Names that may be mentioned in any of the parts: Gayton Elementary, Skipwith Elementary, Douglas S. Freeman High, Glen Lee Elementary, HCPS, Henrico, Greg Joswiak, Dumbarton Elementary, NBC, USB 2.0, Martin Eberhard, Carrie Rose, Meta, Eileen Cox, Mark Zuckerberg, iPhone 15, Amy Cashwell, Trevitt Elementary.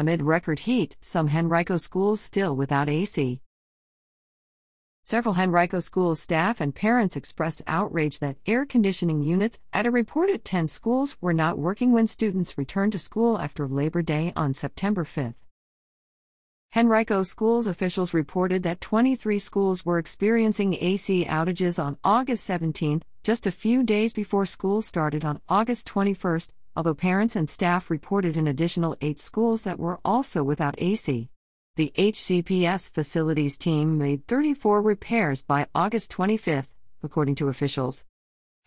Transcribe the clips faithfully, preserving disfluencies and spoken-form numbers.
Amid record heat, some Henrico schools still without A C. Several Henrico school staff and parents expressed outrage that air conditioning units at a reported ten schools were not working when students returned to school after Labor Day on September fifth. Henrico schools officials reported that twenty-three schools were experiencing A C outages on August seventeenth, just a few days before school started on August twenty-first, although parents and staff reported an additional eight schools that were also without A C. The H C P S facilities team made thirty-four repairs by August twenty-fifth, according to officials.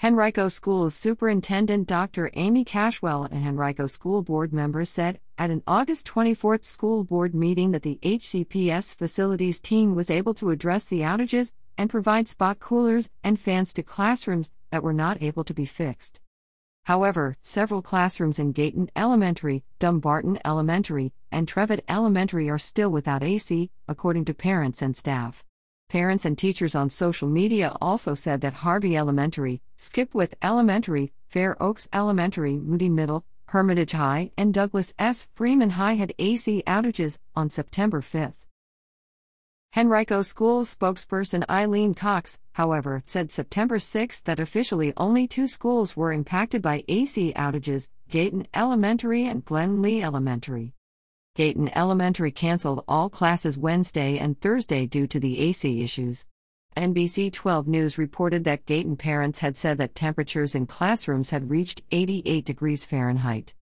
Henrico Schools Superintendent Doctor Amy Cashwell and Henrico School Board members said at an August twenty-fourth school board meeting that the H C P S facilities team was able to address the outages and provide spot coolers and fans to classrooms that were not able to be fixed. However, several classrooms in Gayton Elementary, Dumbarton Elementary, and Trevitt Elementary are still without A C, according to parents and staff. Parents and teachers on social media also said that Harvey Elementary, Skipwith Elementary, Fair Oaks Elementary, Moody Middle, Hermitage High, and Douglas S. Freeman High had A C outages on September fifth. Henrico Schools spokesperson Eileen Cox, however, said September sixth that officially only two schools were impacted by A C outages, Gayton Elementary and Glen Lee Elementary. Gayton Elementary canceled all classes Wednesday and Thursday due to the A C issues. N B C twelve News reported that Gayton parents had said that temperatures in classrooms had reached eighty-eight degrees Fahrenheit.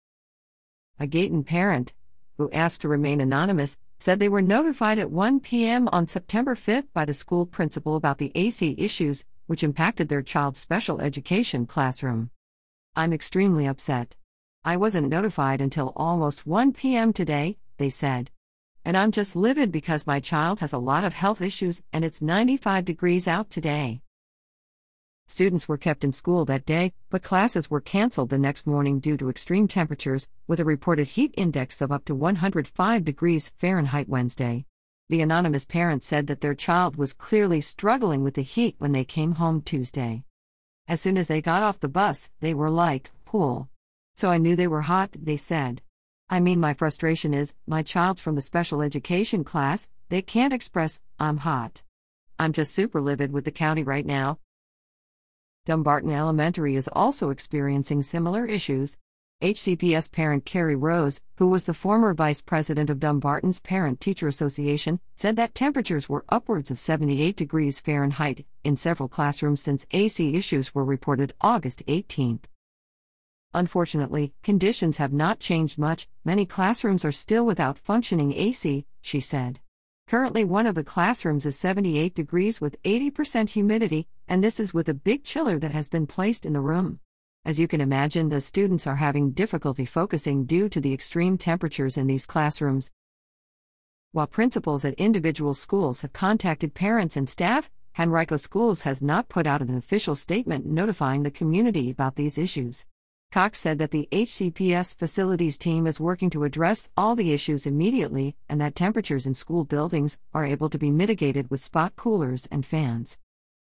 A Gayton parent, who asked to remain anonymous, said they were notified at one p.m. on September fifth by the school principal about the A C issues, which impacted their child's special education classroom. "I'm extremely upset. I wasn't notified until almost one p.m. today," they said. "And I'm just livid because my child has a lot of health issues and it's ninety-five degrees out today." Students were kept in school that day, but classes were canceled the next morning due to extreme temperatures, with a reported heat index of up to one hundred five degrees Fahrenheit Wednesday. The anonymous parent said that their child was clearly struggling with the heat when they came home Tuesday. "As soon as they got off the bus, they were like, cool. So I knew they were hot," they said. "I mean, my frustration is, my child's from the special education class, they can't express, I'm hot. I'm just super livid with the county right now." Dumbarton Elementary is also experiencing similar issues. H C P S parent Carrie Rose, who was the former vice president of Dumbarton's Parent-Teacher Association, said that temperatures were upwards of seventy-eight degrees Fahrenheit in several classrooms since A C issues were reported August eighteenth. "Unfortunately, conditions have not changed much. Many classrooms are still without functioning A C, she said. "Currently one of the classrooms is seventy-eight degrees with eighty percent humidity, and this is with a big chiller that has been placed in the room. As you can imagine, the students are having difficulty focusing due to the extreme temperatures in these classrooms." While principals at individual schools have contacted parents and staff, Henrico Schools has not put out an official statement notifying the community about these issues. Cox said that the H C P S facilities team is working to address all the issues immediately and that temperatures in school buildings are able to be mitigated with spot coolers and fans.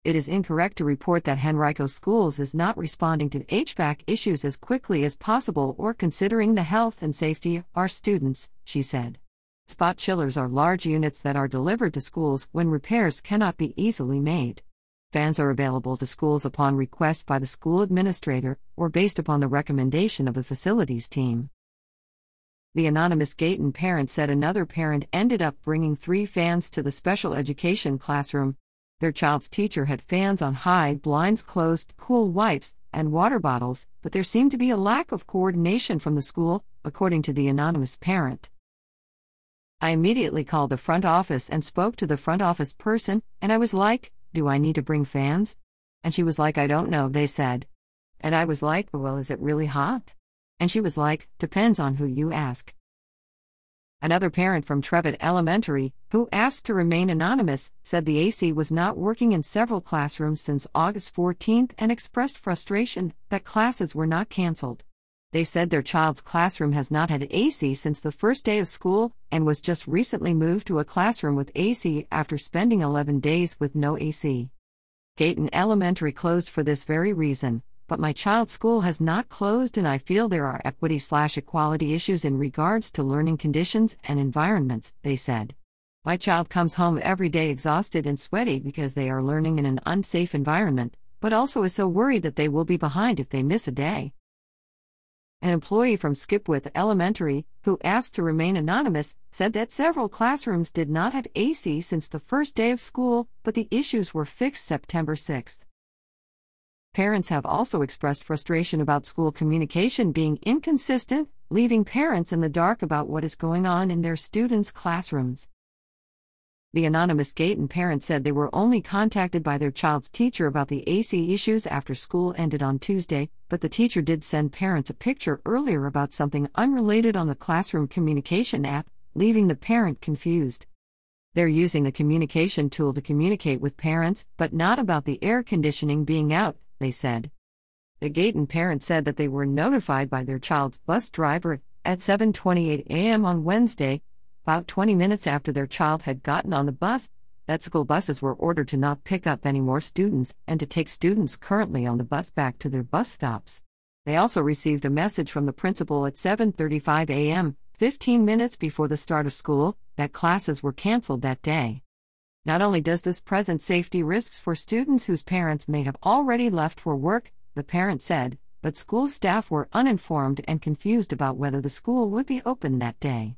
"It is incorrect to report that Henrico Schools is not responding to H V A C issues as quickly as possible or considering the health and safety of our students," she said. Spot chillers are large units that are delivered to schools when repairs cannot be easily made. Fans are available to schools upon request by the school administrator or based upon the recommendation of the facilities team. The anonymous Gayton parent said another parent ended up bringing three fans to the special education classroom. Their child's teacher had fans on high, blinds closed, cool wipes, and water bottles, but there seemed to be a lack of coordination from the school, according to the anonymous parent. "I immediately called the front office and spoke to the front office person, and I was like, do I need to bring fans? And she was like, I don't know, they said. And I was like, well, is it really hot? And she was like, depends on who you ask." Another parent from Trevitt Elementary, who asked to remain anonymous, said the A C was not working in several classrooms since August fourteenth and expressed frustration that classes were not canceled. They said their child's classroom has not had A C since the first day of school and was just recently moved to a classroom with A C after spending eleven days with no A C. Gayton Elementary closed for this very reason, but my child's school has not closed and I feel there are equity slash equality issues in regards to learning conditions and environments, they said. My child comes home every day exhausted and sweaty because they are learning in an unsafe environment, but also is so worried that they will be behind if they miss a day. An employee from Skipwith Elementary, who asked to remain anonymous, said that several classrooms did not have A C since the first day of school, but the issues were fixed September sixth. Parents have also expressed frustration about school communication being inconsistent, leaving parents in the dark about what is going on in their students' classrooms. The anonymous Gayton parent said they were only contacted by their child's teacher about the A C issues after school ended on Tuesday, but the teacher did send parents a picture earlier about something unrelated on the classroom communication app, leaving the parent confused. They're using a communication tool to communicate with parents, but not about the air conditioning being out, they said. The Gayton parent said that they were notified by their child's bus driver at seven twenty-eight a.m. on Wednesday, about twenty minutes after their child had gotten on the bus, that school buses were ordered to not pick up any more students and to take students currently on the bus back to their bus stops. They also received a message from the principal at seven thirty-five a.m., fifteen minutes before the start of school, that classes were canceled that day. Not only does this present safety risks for students whose parents may have already left for work, the parent said, but school staff were uninformed and confused about whether the school would be open that day.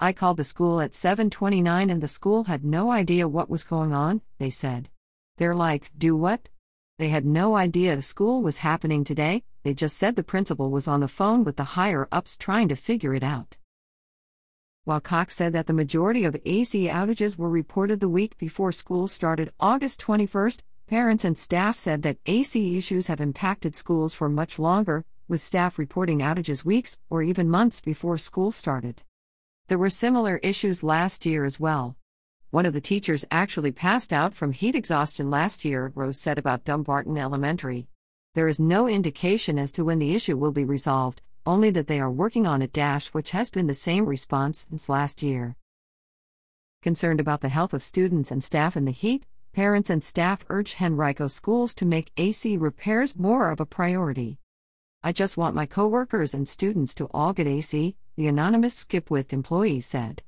I called the school at seven twenty-nine and the school had no idea what was going on, they said. They're like, do what? They had no idea the school was happening today, they just said the principal was on the phone with the higher-ups trying to figure it out. While Cox said that the majority of A C outages were reported the week before school started August twenty-first, parents and staff said that A C issues have impacted schools for much longer, with staff reporting outages weeks or even months before school started. There were similar issues last year as well. One of the teachers actually passed out from heat exhaustion last year, Rose said about Dumbarton Elementary. There is no indication as to when the issue will be resolved, only that they are working on it, which has been the same response since last year. Concerned about the health of students and staff in the heat, parents and staff urge Henrico schools to make A C repairs more of a priority. I just want my coworkers and students to all get A C, the anonymous Skipwith employee said.